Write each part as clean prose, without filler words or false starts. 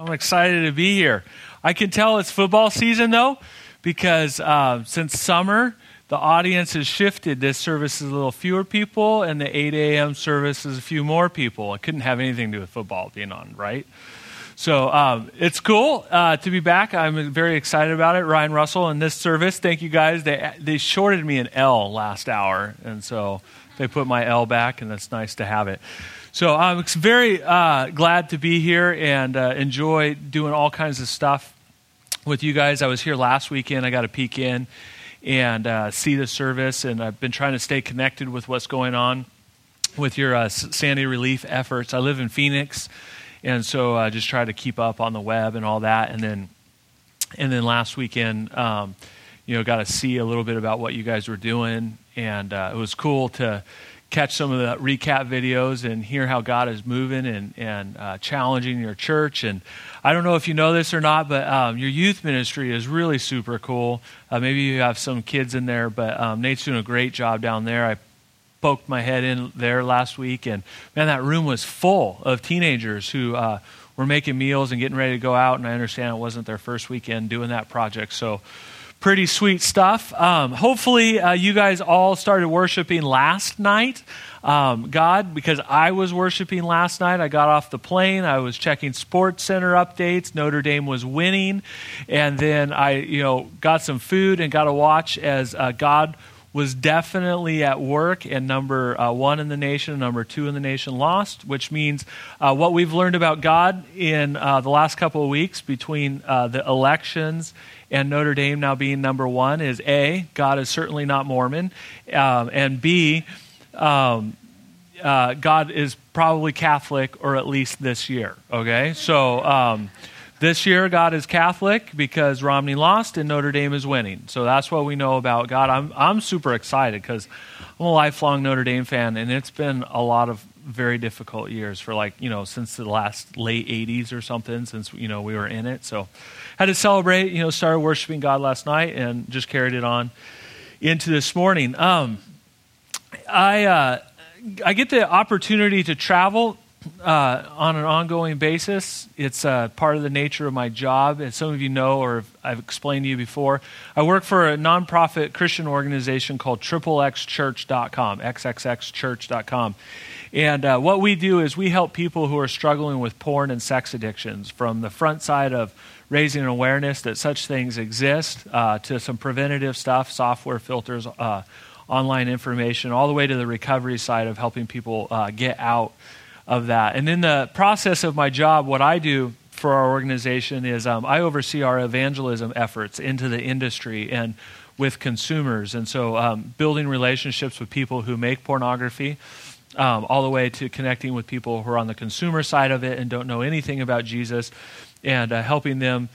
I'm excited to be here. I can tell it's football season, though, because since summer, the audience has shifted. This service is a little fewer people, and the 8 a.m. service is a few more people. It couldn't have anything to do with football being on, right? So it's cool to be back. I'm very excited about it. Ryan Russell in this service. Thank you, guys. They shorted me an L last hour, and so they put my L back, and that's nice to have it. So I'm very glad to be here and enjoy doing all kinds of stuff with you guys. I was here last weekend. I got a peek in and see the service, and I've been trying to stay connected with what's going on with your Sandy relief efforts. I live in Phoenix. And so I just try to keep up on the web and all that. And then last weekend, got to see a little bit about what you guys were doing. And it was cool to catch some of the recap videos and hear how God is moving and challenging your church. And I don't know if you know this or not, but your youth ministry is really super cool. Maybe you have some kids in there, but Nate's doing a great job down there. I poked my head in there last week, and man, that room was full of teenagers who were making meals and getting ready to go out, and I understand it wasn't their first weekend doing that project, so pretty sweet stuff. Hopefully, you guys all started worshiping last night, God, because I was worshiping last night. I got off the plane. I was checking Sports Center updates. Notre Dame was winning, and then I got some food and got to watch as God was definitely at work, and number one in the nation, number two in the nation lost, which means what we've learned about God in the last couple of weeks between the elections and Notre Dame now being number one is A, God is certainly not Mormon, and B, God is probably Catholic, or at least this year, okay? So this year, God is Catholic because Romney lost and Notre Dame is winning. So that's what we know about God. I'm super excited because I'm a lifelong Notre Dame fan, and it's been a lot of very difficult years for since the last late 80s or something, since we were in it. So had to celebrate, started worshiping God last night and just carried it on into this morning. I get the opportunity to travel on an ongoing basis. It's part of the nature of my job. As some of you know, or I've explained to you before, I work for a nonprofit Christian organization called XXXChurch.com, XXXChurch.com. And what we do is we help people who are struggling with porn and sex addictions, from the front side of raising awareness that such things exist to some preventative stuff, software filters, online information, all the way to the recovery side of helping people get out of that. And in the process of my job, what I do for our organization is I oversee our evangelism efforts into the industry and with consumers. And so building relationships with people who make pornography, all the way to connecting with people who are on the consumer side of it and don't know anything about Jesus, and helping them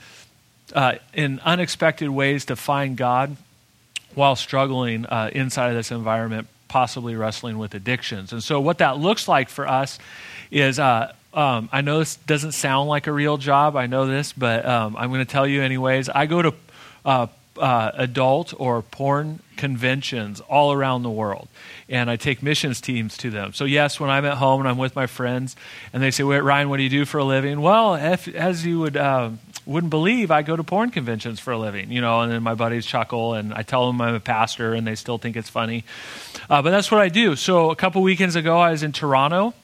in unexpected ways to find God while struggling inside of this environment, possibly wrestling with addictions. And so what that looks like for us is, I know this doesn't sound like a real job, I know this, but I'm going to tell you anyways. I go to adult or porn conventions all around the world, and I take missions teams to them. So yes, when I'm at home and I'm with my friends, and they say, "Wait, Ryan, what do you do for a living?" Well, as you wouldn't believe, I go to porn conventions for a living, and then my buddies chuckle, and I tell them I'm a pastor, and they still think it's funny. But that's what I do. So a couple weekends ago, I was in Toronto,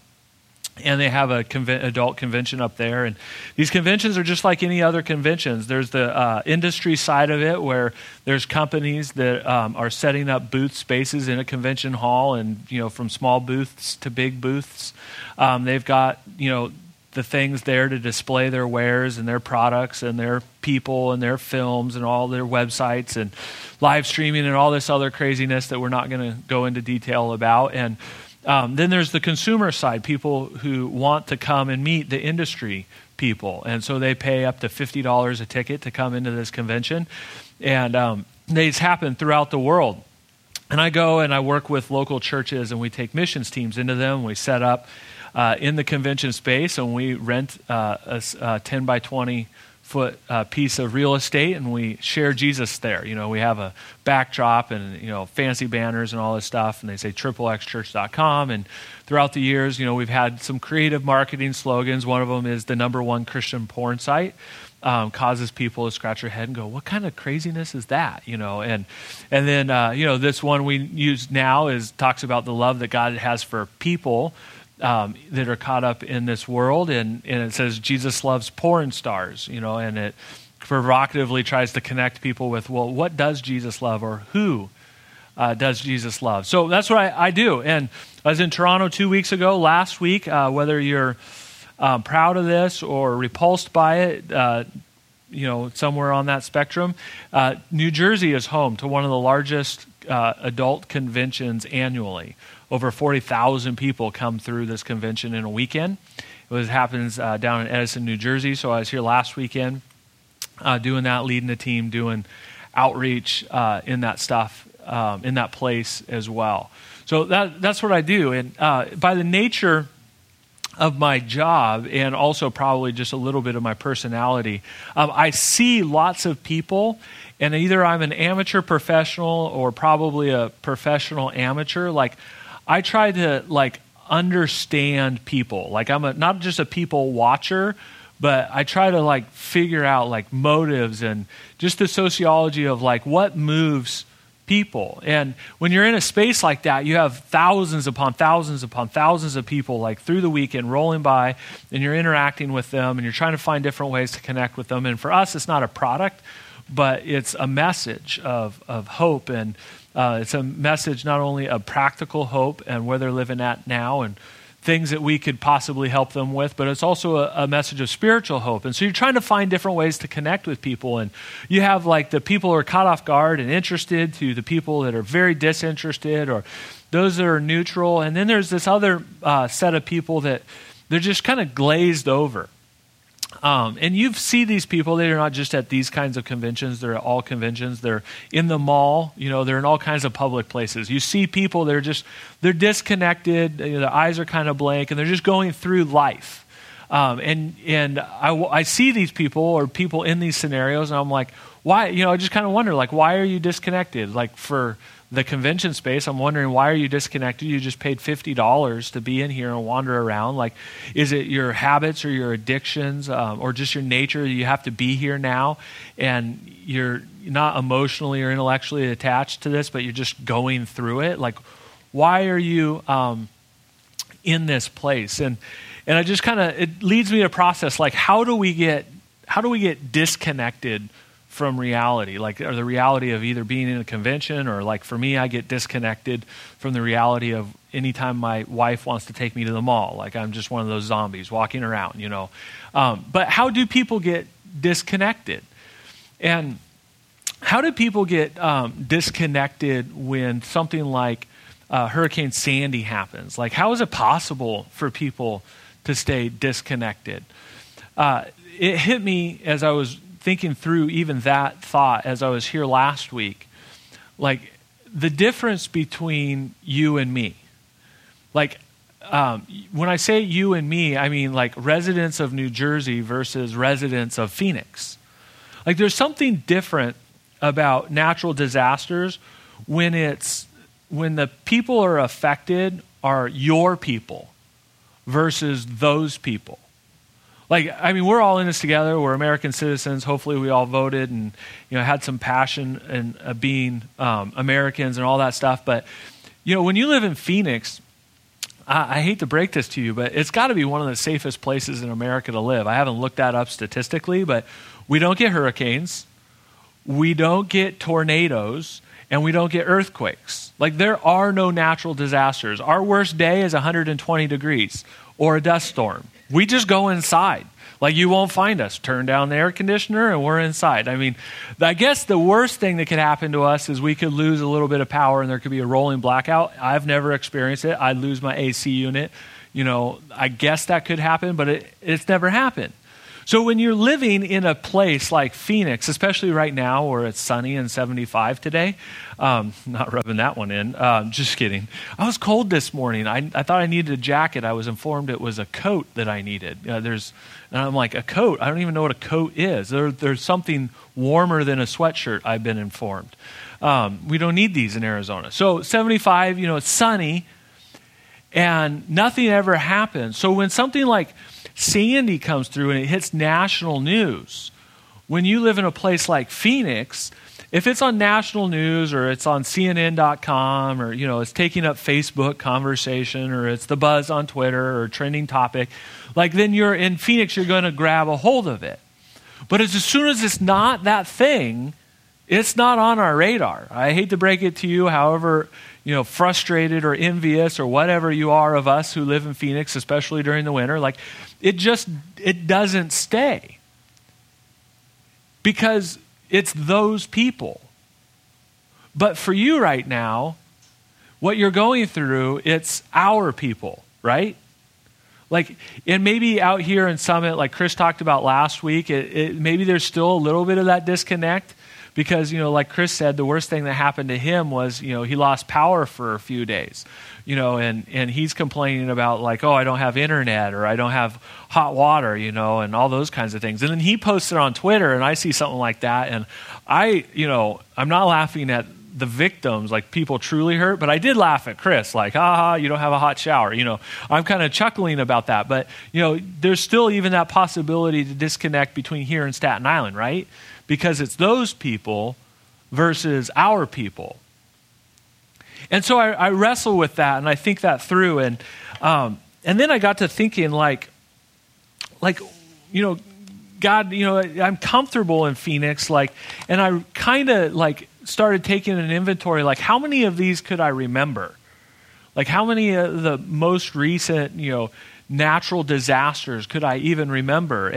and they have a adult convention up there. And these conventions are just like any other conventions. There's the industry side of it, where there's companies that are setting up booth spaces in a convention hall, and, from small booths to big booths. They've got, the things there to display their wares and their products and their people and their films and all their websites and live streaming and all this other craziness that we're not going to go into detail about. And then there's the consumer side, people who want to come and meet the industry people. And so they pay up to $50 a ticket to come into this convention. And these happen throughout the world. And I go and I work with local churches, and we take missions teams into them. We set up in the convention space, and we rent a 10 by 20 foot piece of real estate, and we share Jesus there. You know, we have a backdrop and, you know, fancy banners and all this stuff, and they say XXXChurch.com. And throughout the years, you know, we've had some creative marketing slogans. One of them is the #1 Christian porn site. Causes people to scratch their head and go, what kind of craziness is that? You know, and then, you know, this one we use now is talks about the love that God has for people that are caught up in this world. And it says, Jesus loves porn stars, you know, and it provocatively tries to connect people with, well, what does Jesus love, or who does Jesus love? So that's what I do. And I was in Toronto 2 weeks ago. Last week, whether you're proud of this or repulsed by it, you know, somewhere on that spectrum. New Jersey is home to one of the largest adult conventions annually. Over 40,000 people come through this convention in a weekend. It happens down in Edison, New Jersey. So I was here last weekend doing that, leading the team, doing outreach in that stuff, in that place as well. So that's what I do. And by the nature of my job, and also probably just a little bit of my personality, I see lots of people, and either I'm an amateur professional or probably a professional amateur. Like, I try to understand people. Like, I'm not just a people watcher, but I try to figure out motives and just the sociology of what moves people. And when you're in a space like that, you have thousands upon thousands upon thousands of people through the weekend rolling by, and you're interacting with them, and you're trying to find different ways to connect with them. And for us, it's not a product, but it's a message of hope. And it's a message not only of practical hope and where they're living at now and things that we could possibly help them with, but it's also a message of spiritual hope. And so you're trying to find different ways to connect with people. And you have the people who are caught off guard and interested, to the people that are very disinterested, or those that are neutral. And then there's this other set of people that they're just kind of glazed over. And you see these people. They're not just at these kinds of conventions. They're at all conventions. They're in the mall. You know, they're in all kinds of public places. You see people, they're disconnected. You know, their eyes are kind of blank, and they're just going through life. And I see these people, or people in these scenarios, and I'm like, why? You know, I just kind of wonder, why are you disconnected? For the convention space, I'm wondering, why are you disconnected? You just paid $50 to be in here and wander around. Is it your habits or your addictions, or just your nature? You have to be here now, and you're not emotionally or intellectually attached to this, but you're just going through it. Why are you in this place? And I just it leads me to process, how do we get disconnected from reality, or the reality of either being in a convention, or for me, I get disconnected from the reality of anytime my wife wants to take me to the mall. I'm just one of those zombies walking around, you know. But how do people get disconnected? And how do people get disconnected when something like Hurricane Sandy happens? How is it possible for people to stay disconnected? It hit me as I was thinking through even that thought as I was here last week, the difference between you and me. When I say you and me, I mean residents of New Jersey versus residents of Phoenix. There's something different about natural disasters when the people are affected are your people versus those people. We're all in this together. We're American citizens. Hopefully, we all voted and, you know, had some passion in being Americans and all that stuff. But, you know, when you live in Phoenix, I hate to break this to you, but it's got to be one of the safest places in America to live. I haven't looked that up statistically, but we don't get hurricanes, we don't get tornadoes, and we don't get earthquakes. There are no natural disasters. Our worst day is 120 degrees or a dust storm. We just go inside. You won't find us. Turn down the air conditioner and we're inside. I guess the worst thing that could happen to us is we could lose a little bit of power and there could be a rolling blackout. I've never experienced it. I'd lose my AC unit. You know, I guess that could happen, but it's never happened. So when you're living in a place like Phoenix, especially right now where it's sunny and 75 today, not rubbing that one in, just kidding. I was cold this morning. I thought I needed a jacket. I was informed it was a coat that I needed. And I'm like, a coat? I don't even know what a coat is. There's something warmer than a sweatshirt, I've been informed. We don't need these in Arizona. So 75, it's sunny and nothing ever happens. So when something like Sandy comes through and it hits national news, when you live in a place like Phoenix, if it's on national news or it's on CNN.com or, it's taking up Facebook conversation or it's the buzz on Twitter or trending topic, then you're in Phoenix, you're going to grab a hold of it. But as soon as it's not that thing, it's not on our radar. I hate to break it to you, however, frustrated or envious or whatever you are of us who live in Phoenix, especially during the winter, it doesn't stay. Because it's those people. But for you right now, what you're going through, it's our people, right? And maybe out here in Summit, like Chris talked about last week, maybe there's still a little bit of that disconnect because, Chris said, the worst thing that happened to him was, he lost power for a few days, and he's complaining about I don't have internet or I don't have hot water, and all those kinds of things. And then he posted on Twitter and I see something like that. And I'm not laughing at the victims, people truly hurt, but I did laugh at Chris, you don't have a hot shower. I'm kind of chuckling about that, but there's still even that possibility to disconnect between here and Staten Island, right? Because it's those people versus our people. And so I wrestle with that and I think that through. And then I got to thinking God, I'm comfortable in Phoenix, and I kind of started taking an inventory, how many of these could I remember? How many of the most recent, natural disasters could I even remember?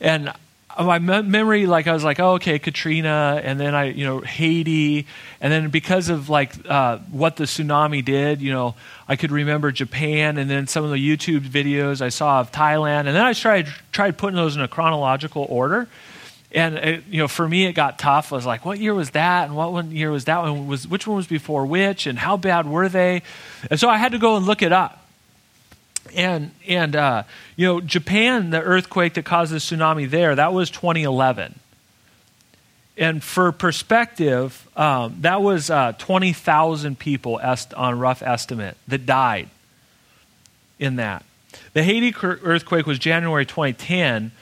And my memory, I was Katrina, and then Haiti, and then because of what the tsunami did, I could remember Japan, and then some of the YouTube videos I saw of Thailand, and then I tried putting those in a chronological order. And for me, it got tough. I was what year was that? And what one year was that one? Which one was before which? And how bad were they? And so I had to go and look it up. And Japan, the earthquake that caused the tsunami there, that was 2011. And for perspective, that was 20,000 people on rough estimate that died in that. The Haiti earthquake was January 2010.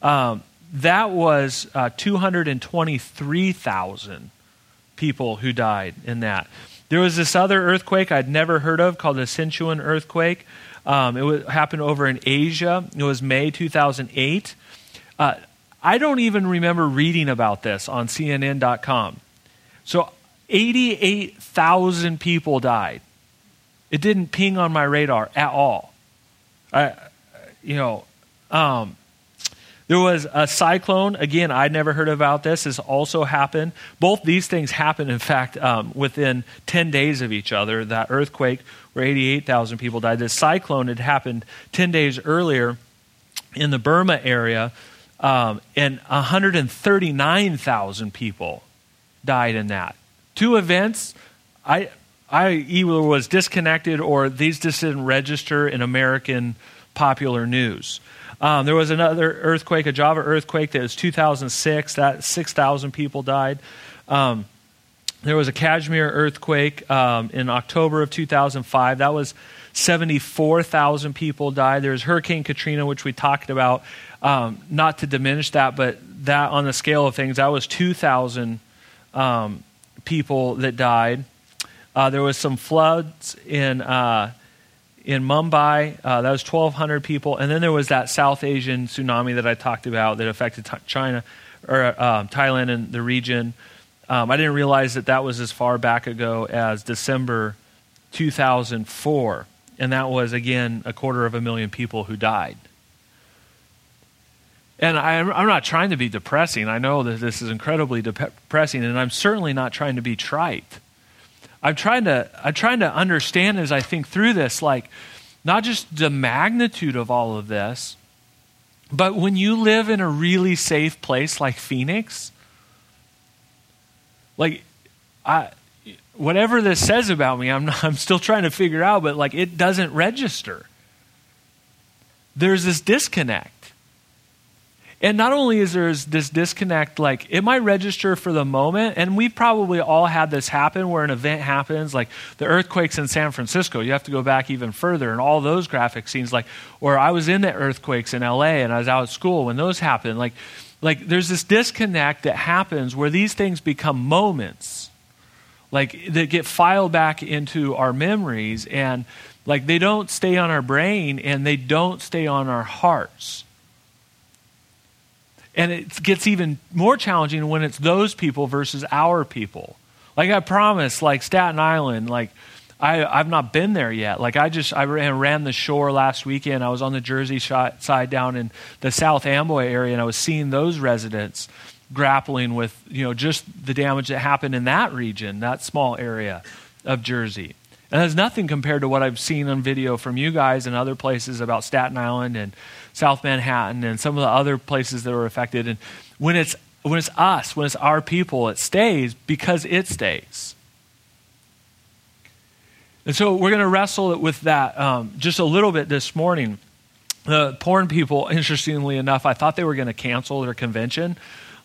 That was 223,000 people who died in that. There was this other earthquake I'd never heard of called the Sichuan earthquake. It happened over in Asia. It was May 2008. I don't even remember reading about this on CNN.com. So 88,000 people died. It didn't ping on my radar at all. There was a cyclone. Again, I'd never heard about this. This also happened. Both these things happened, in fact, within 10 days of each other. That earthquake where 88,000 people died. This cyclone had happened 10 days earlier in the Burma area, and 139,000 people died in that. Two events, I either was disconnected or these just didn't register in American popular news. There was another earthquake, a Java earthquake that was 2006, that 6,000 people died. There was a Kashmir earthquake in October of 2005, that was 74,000 people died. There was Hurricane Katrina, which we talked about, not to diminish that, but that on the scale of things, that was 2,000 people that died. There was some floods in Mumbai, that was 1,200 people. And then there was that South Asian tsunami that I talked about that affected Thailand and the region. I didn't realize that was as far back ago as December 2004. And that was, again, 250,000 people who died. And I'm not trying to be depressing. I know that this is incredibly depressing, and I'm certainly not trying to be trite. I'm trying to understand as I think through this, not just the magnitude of all of this, But when you live in a really safe place like Phoenix, whatever this says about me, I'm still trying to figure out, but it doesn't register. There's this disconnect. And not only is there this disconnect, it might register for the moment, and we probably all had this happen where an event happens, like the earthquakes in San Francisco. You have to go back even further, and all those graphic scenes, or I was in the earthquakes in LA, and I was out at school when those happened. There's this disconnect that happens where these things become moments, that get filed back into our memories, and they don't stay on our brain, and they don't stay on our hearts. And it gets even more challenging when it's those people versus our people. I promise, Staten Island, I've not been there yet. I ran the shore last weekend. I was on the Jersey side down in the South Amboy area, and I was seeing those residents grappling with, just the damage that happened in that region, that small area of Jersey. And that's nothing compared to what I've seen on video from you guys and other places about Staten Island and South Manhattan and some of the other places that were affected. And when it's us, when it's our people, it stays because it stays. And so we're going to wrestle with that just a little bit this morning. The porn people, interestingly enough, I thought they were going to cancel their convention.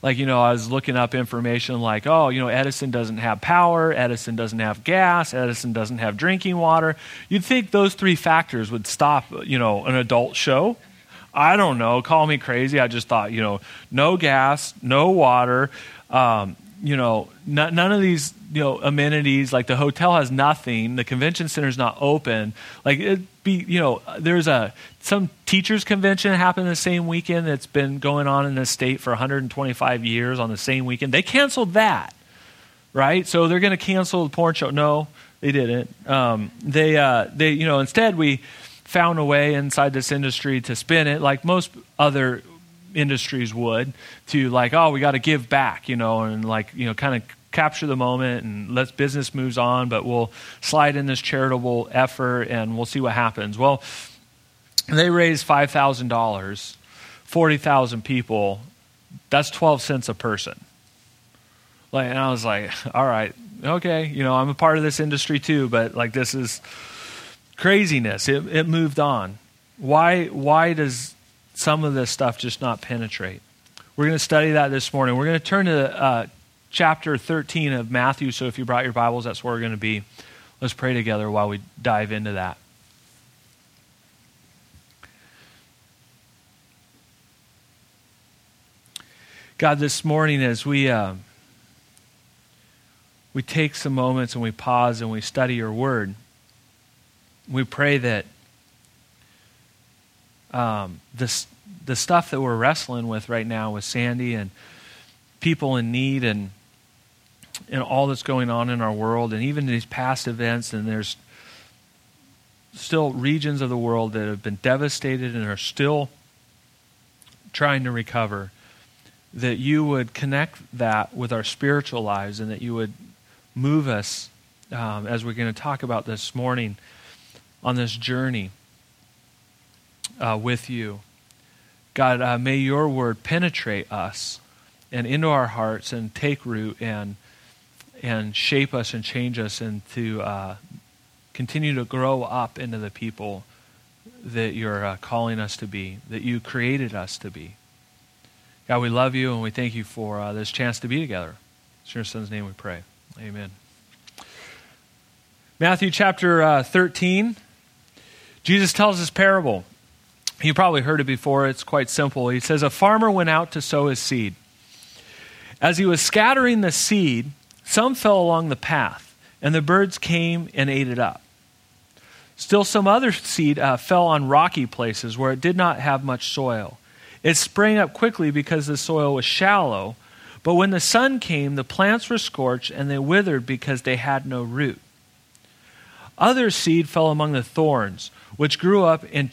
I was looking up information Edison doesn't have power, Edison doesn't have gas, Edison doesn't have drinking water. You'd think those three factors would stop, an adult show. I don't know. Call me crazy. I just thought, no gas, no water, none of these, amenities. The hotel has nothing. The convention center's not open. There's some teachers' convention happened the same weekend that's been going on in the state for 125 years on the same weekend. They canceled that, right? So they're going to cancel the porn show. No, they didn't. Instead we found a way inside this industry to spin it like most other industries would to we got to give back, and kind of capture the moment and let business moves on, but we'll slide in this charitable effort and we'll see what happens. Well, they raised $5,000, 40,000 people. That's 12 cents a person. And I was like, all right, okay. I'm a part of this industry too, but this is craziness. It moved on. Why does some of this stuff just not penetrate? We're going to study that this morning. We're going to turn to chapter 13 of Matthew. So if you brought your Bibles, that's where we're going to be. Let's pray together while we dive into that. God, this morning as we take some moments and we pause and we study your word, we pray that the stuff that we're wrestling with right now with Sandy and people in need and all that's going on in our world, and even these past events, and there's still regions of the world that have been devastated and are still trying to recover, that you would connect that with our spiritual lives and that you would move us, as we're going to talk about this morning, on this journey with you. God, may your word penetrate us and into our hearts and take root and shape us and change us and to continue to grow up into the people that you're calling us to be, that you created us to be. God, we love you and we thank you for this chance to be together. It's in your son's name we pray. Amen. Matthew chapter 13. Jesus tells this parable. You probably heard it before. It's quite simple. He says, a farmer went out to sow his seed. As he was scattering the seed, some fell along the path, and the birds came and ate it up. Still some other seed fell on rocky places where it did not have much soil. It sprang up quickly because the soil was shallow, but when the sun came, the plants were scorched and they withered because they had no root. Other seed fell among the thorns, which grew up and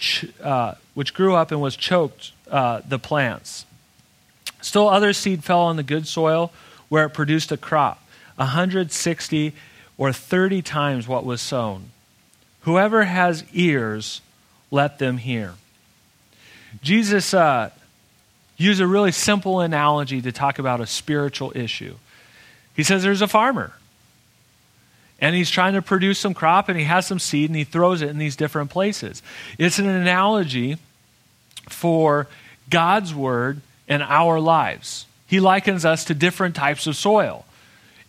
was choked the plants. Still other seed fell on the good soil where it produced a crop, 160 or 30 times what was sown. Whoever has ears, let them hear. Jesus use a really simple analogy to talk about a spiritual issue. He says there's a farmer, and he's trying to produce some crop, and he has some seed, and he throws it in these different places. It's an analogy for God's word and our lives. He likens us to different types of soil.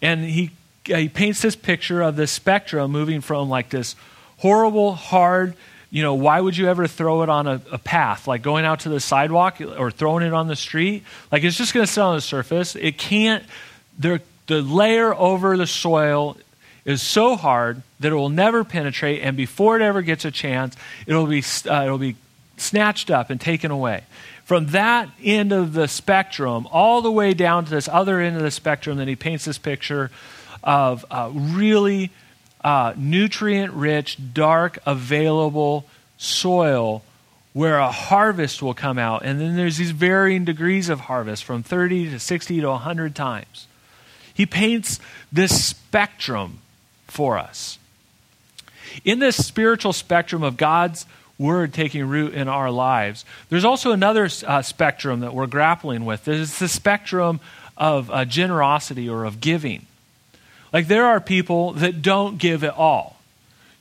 And he paints this picture of this spectrum moving from like this horrible, hard, why would you ever throw it on a path? Like going out to the sidewalk or throwing it on the street? Like it's just going to sit on the surface. It can't, the layer over the soil is so hard that it will never penetrate, and before it ever gets a chance, it'll be snatched up and taken away. From that end of the spectrum all the way down to this other end of the spectrum, then he paints this picture of really nutrient-rich, dark, available soil where a harvest will come out. And then there's these varying degrees of harvest from 30 to 60 to 100 times. He paints this spectrum for us. In this spiritual spectrum of God's word taking root in our lives, there's also another spectrum that we're grappling with. There's the spectrum of generosity or of giving. Like there are people that don't give at all.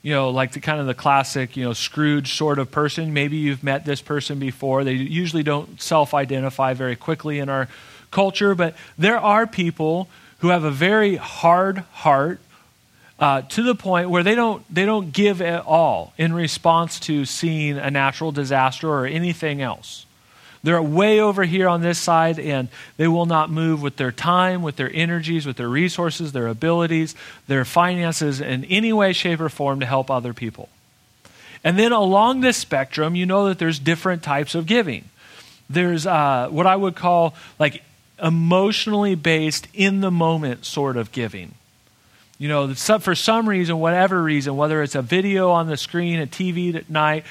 Like the classic, Scrooge sort of person. Maybe you've met this person before. They usually don't self-identify very quickly in our culture, but there are people who have a very hard heart to the point where they don't give at all in response to seeing a natural disaster or anything else. They're way over here on this side, and they will not move with their time, with their energies, with their resources, their abilities, their finances in any way, shape, or form to help other people. And then along this spectrum, that there's different types of giving. There's what I would call like emotionally based, in the moment sort of giving. For some reason, whatever reason, whether it's a video on the screen, a TV at night,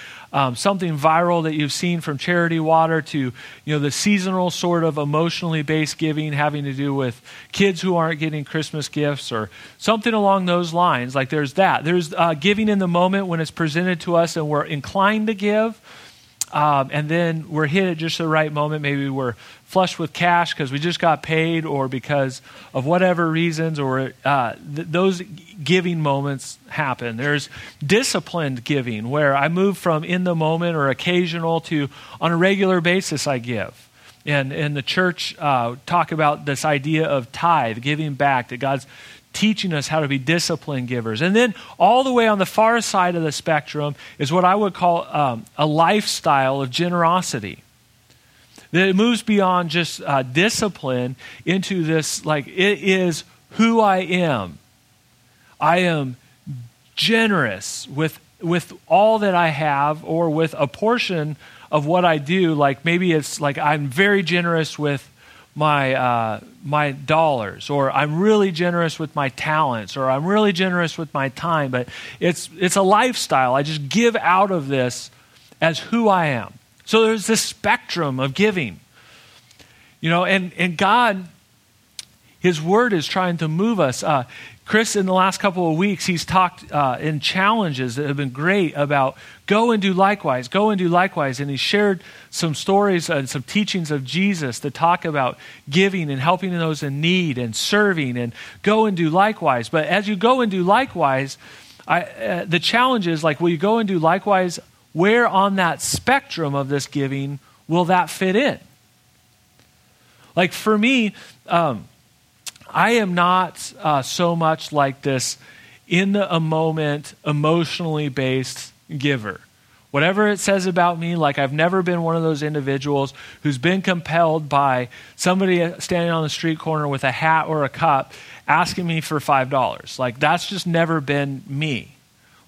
something viral that you've seen from Charity Water to, the seasonal sort of emotionally based giving having to do with kids who aren't getting Christmas gifts or something along those lines. Like there's that. There's giving in the moment when it's presented to us and we're inclined to give. And then we're hit at just the right moment. Maybe we're flush with cash because we just got paid or because of whatever reasons, or those giving moments happen. There's disciplined giving where I move from in the moment or occasional to on a regular basis I give. And in the church, talk about this idea of tithe, giving back, that God's teaching us how to be disciplined givers. And then all the way on the far side of the spectrum is what I would call a lifestyle of generosity. That it moves beyond just discipline into this, like it is who I am. I am generous with all that I have, or with a portion of what I do. Like maybe it's like I'm very generous with my dollars, or I'm really generous with my talents, or I'm really generous with my time, but it's a lifestyle. I just give out of this as who I am. So there's this spectrum of giving, and God, his word is trying to move us. Chris, in the last couple of weeks, he's talked in challenges that have been great about go and do likewise. And he shared some stories and some teachings of Jesus that talk about giving and helping those in need and serving and go and do likewise. But as you go and do likewise, the challenge is like, will you go and do likewise? Where on that spectrum of this giving will that fit in? Like for me, I am not so much like this in the moment, emotionally based giver. Whatever it says about me, like I've never been one of those individuals who's been compelled by somebody standing on the street corner with a hat or a cup asking me for $5. Like that's just never been me.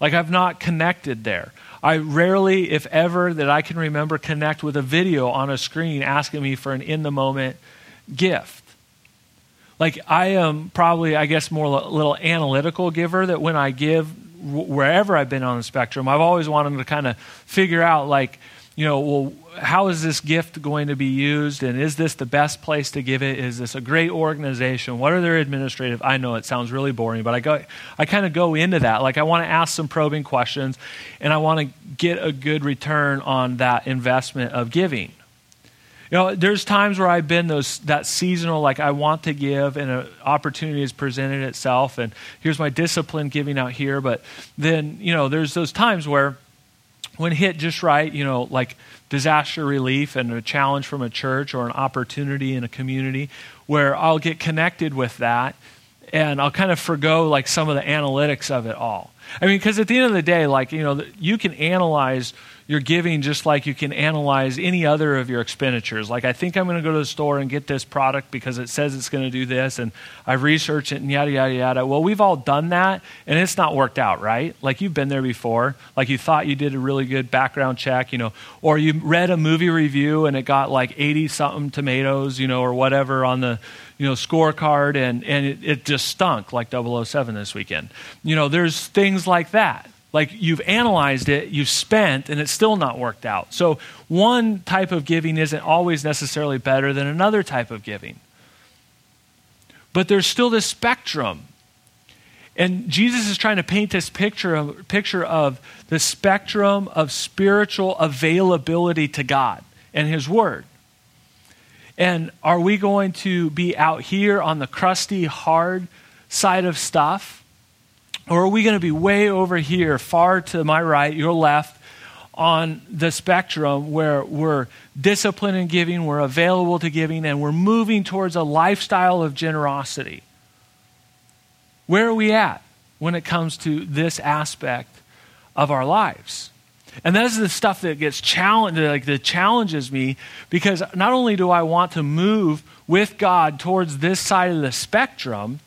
Like I've not connected there. I rarely, if ever, that I can remember, connect with a video on a screen asking me for an in-the-moment gift. Like I am probably, I guess, more a little analytical giver, that when I give, wherever I've been on the spectrum, I've always wanted to kind of figure out like, well, how is this gift going to be used? And is this the best place to give it? Is this a great organization? What are their administrative? I know it sounds really boring, but I kind of go into that. Like I want to ask some probing questions, and I want to get a good return on that investment of giving. You know, there's times where I've been that seasonal, like I want to give and an opportunity has presented itself and here's my discipline giving out here. But then, you know, there's those times where when hit just right, you know, like disaster relief and a challenge from a church or an opportunity in a community where I'll get connected with that and I'll kind of forgo like some of the analytics of it all. I mean, because at the end of the day, like, you know, you can analyze your giving just like you can analyze any other of your expenditures. Like, I think I'm going to go to the store and get this product because it says it's going to do this, and I've researched it, and yada, yada, yada. Well, we've all done that, and it's not worked out, right? Like, you've been there before. Like, you thought you did a really good background check, you know, or you read a movie review, and it got like 80-something tomatoes, you know, or whatever on the, you know, scorecard, and it just stunk like 007 this weekend. You know, there's things like that. Like you've analyzed it, you've spent, and it's still not worked out. So one type of giving isn't always necessarily better than another type of giving. But there's still this spectrum. And Jesus is trying to paint this picture of the spectrum of spiritual availability to God and his word. And are we going to be out here on the crusty, hard side of stuff? Or are we going to be way over here, far to my right, your left, on the spectrum where we're disciplined in giving, we're available to giving, and we're moving towards a lifestyle of generosity? Where are we at when it comes to this aspect of our lives? And that is the stuff that gets challenged, like that challenges me, because not only do I want to move with God towards this side of the spectrum,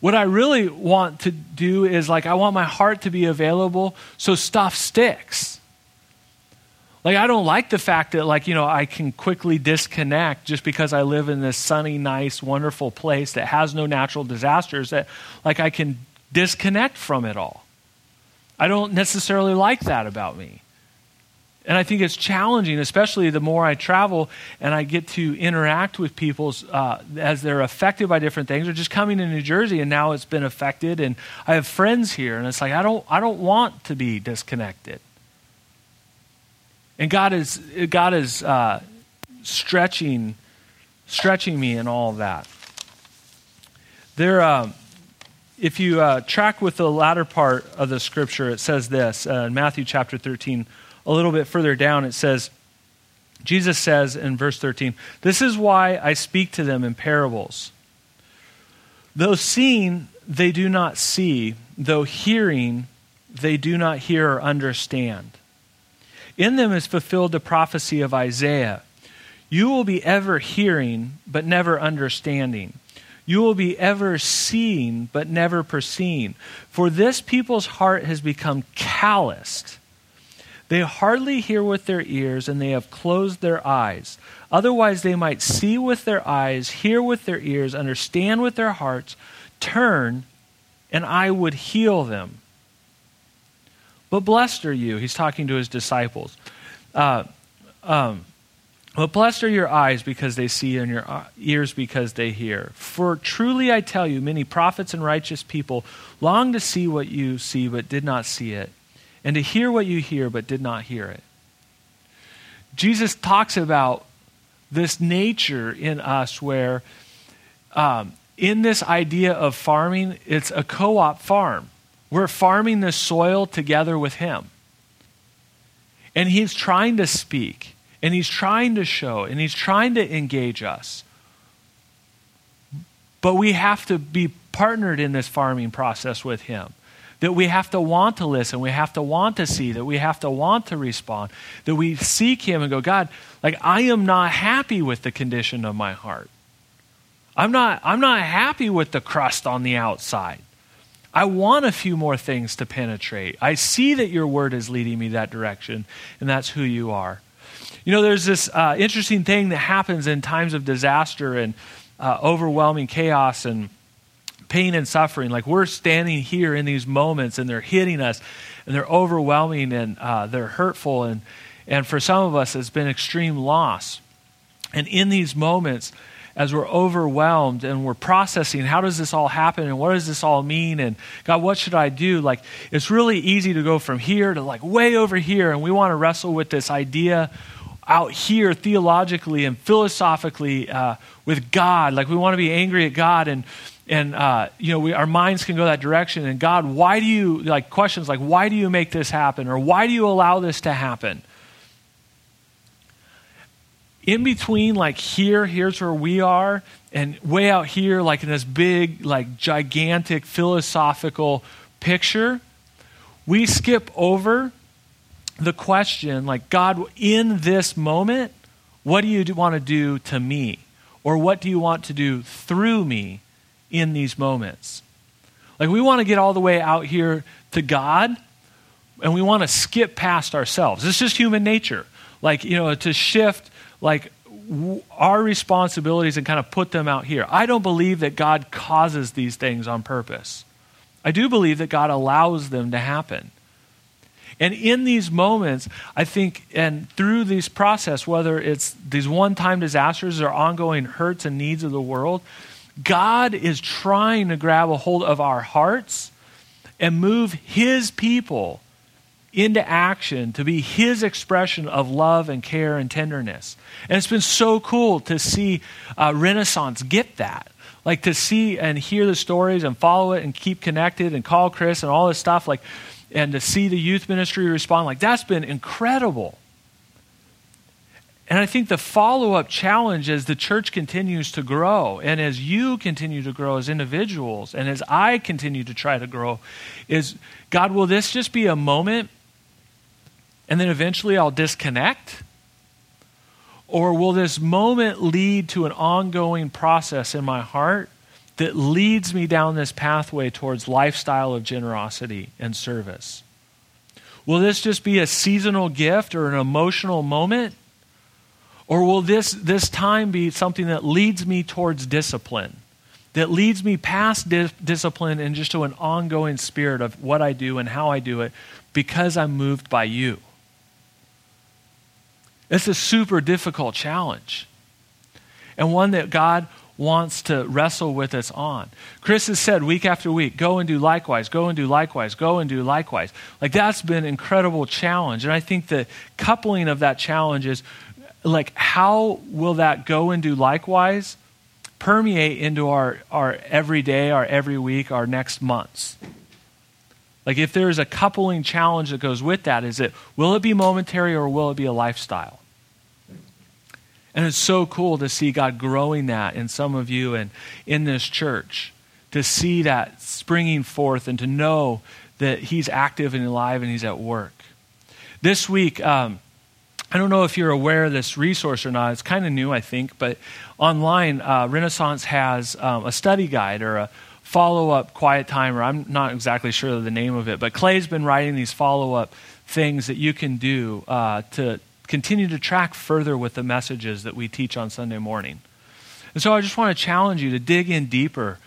what I really want to do is like I want my heart to be available so stuff sticks. Like I don't like the fact that like, you know, I can quickly disconnect just because I live in this sunny, nice, wonderful place that has no natural disasters, that like I can disconnect from it all. I don't necessarily like that about me. And I think it's challenging, especially the more I travel and I get to interact with people as they're affected by different things. Or just coming to New Jersey and now it's been affected, and I have friends here, and it's like I don't want to be disconnected. And God is stretching me in all of that. There, if you track with the latter part of the scripture, it says this in Matthew chapter 13. A little bit further down, it says, Jesus says in verse 13, "This is why I speak to them in parables. Though seeing, they do not see. Though hearing, they do not hear or understand. In them is fulfilled the prophecy of Isaiah. You will be ever hearing, but never understanding. You will be ever seeing, but never perceiving. For this people's heart has become calloused. They hardly hear with their ears, and they have closed their eyes. Otherwise, they might see with their eyes, hear with their ears, understand with their hearts, turn, and I would heal them. But blessed are you." He's talking to his disciples. "But blessed are your eyes because they see, and your ears because they hear. For truly I tell you, many prophets and righteous people longed to see what you see, but did not see it, and to hear what you hear, but did not hear it." Jesus talks about this nature in us where in this idea of farming, it's a co-op farm. We're farming the soil together with him. And he's trying to speak, and he's trying to show, and he's trying to engage us. But we have to be partnered in this farming process with him. That we have to want to listen, we have to want to see, that we have to want to respond, that we seek him and go, "God, like I am not happy with the condition of my heart. I'm not happy with the crust on the outside. I want a few more things to penetrate. I see that your word is leading me that direction, and that's who you are." You know, there's this interesting thing that happens in times of disaster and overwhelming chaos and pain and suffering. Like we're standing here in these moments and they're hitting us and they're overwhelming and they're hurtful. And for some of us, it's been extreme loss. And in these moments, as we're overwhelmed and we're processing, how does this all happen? And what does this all mean? And God, what should I do? Like, it's really easy to go from here to like way over here. And we want to wrestle with this idea out here theologically and philosophically with God. Like, we want to be angry at God, and our minds can go that direction. And God, why do you, like, questions like, why do you make this happen? Or why do you allow this to happen? In between, like, here's where we are, and way out here, like, in this big, like, gigantic philosophical picture, we skip over the question, like, God, in this moment, what do you want to do to me? Or what do you want to do through me in these moments? Like, we want to get all the way out here to God, and we want to skip past ourselves. It's just human nature. Like, you know, to shift, like, our responsibilities and kind of put them out here. I don't believe that God causes these things on purpose. I do believe that God allows them to happen. And in these moments, I think, and through this process, whether it's these one-time disasters or ongoing hurts and needs of the world, God is trying to grab a hold of our hearts and move his people into action to be his expression of love and care and tenderness. And it's been so cool to see Renaissance get that. Like, to see and hear the stories and follow it and keep connected and call Chris and all this stuff, like, and to see the youth ministry respond, like, that's been incredible. And I think the follow-up challenge as the church continues to grow, and as you continue to grow as individuals, and as I continue to try to grow, is, God, will this just be a moment and then eventually I'll disconnect? Or will this moment lead to an ongoing process in my heart that leads me down this pathway towards lifestyle of generosity and service? Will this just be a seasonal gift or an emotional moment? Or will this time be something that leads me towards discipline, that leads me past discipline and just to an ongoing spirit of what I do and how I do it, because I'm moved by you? It's a super difficult challenge, and one that God wants to wrestle with us on. Chris has said week after week, go and do likewise, go and do likewise, go and do likewise. Like, that's been an incredible challenge. And I think the coupling of that challenge is, like, how will that go and do likewise permeate into our every day, our every week, our next months? Like, if there is a coupling challenge that goes with that, is it, will it be momentary or will it be a lifestyle? And it's so cool to see God growing that in some of you and in this church, to see that springing forth and to know that he's active and alive and he's at work. This week, I don't know if you're aware of this resource or not. It's kind of new, I think, but online, Renaissance has a study guide or a follow-up quiet time, or I'm not exactly sure of the name of it, but Clay's been writing these follow-up things that you can do to continue to track further with the messages that we teach on Sunday morning. And so I just want to challenge you to dig in deeper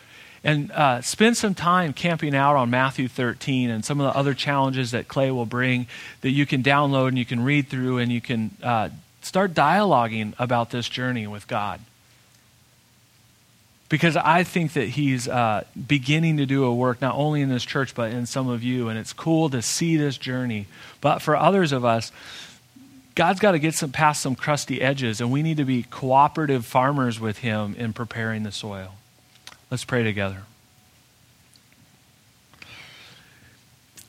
and spend some time camping out on Matthew 13 and some of the other challenges that Clay will bring that you can download and you can read through, and you can start dialoguing about this journey with God. Because I think that he's beginning to do a work, not only in this church, but in some of you. And it's cool to see this journey. But for others of us, God's got to get past some crusty edges, and we need to be cooperative farmers with him in preparing the soil. Let's pray together.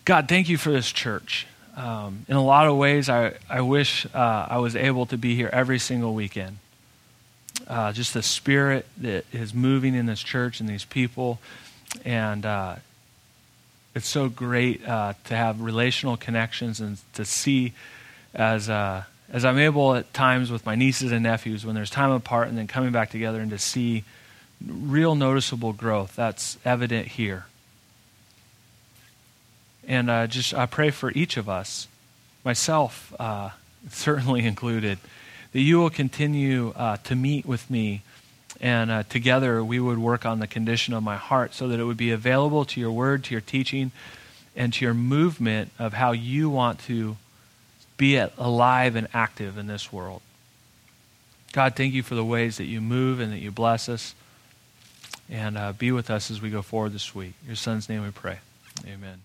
God, thank you for this church. In a lot of ways, I wish I was able to be here every single weekend. Just the spirit that is moving in this church and these people. And it's so great to have relational connections and to see, as I'm able at times with my nieces and nephews, when there's time apart and then coming back together, and to see real noticeable growth that's evident here. And I pray for each of us, myself certainly included, that you will continue to meet with me, and together we would work on the condition of my heart so that it would be available to your word, to your teaching, and to your movement of how you want to be alive and active in this world. God, thank you for the ways that you move and that you bless us, and be with us as we go forward this week. In your son's name we pray. Amen.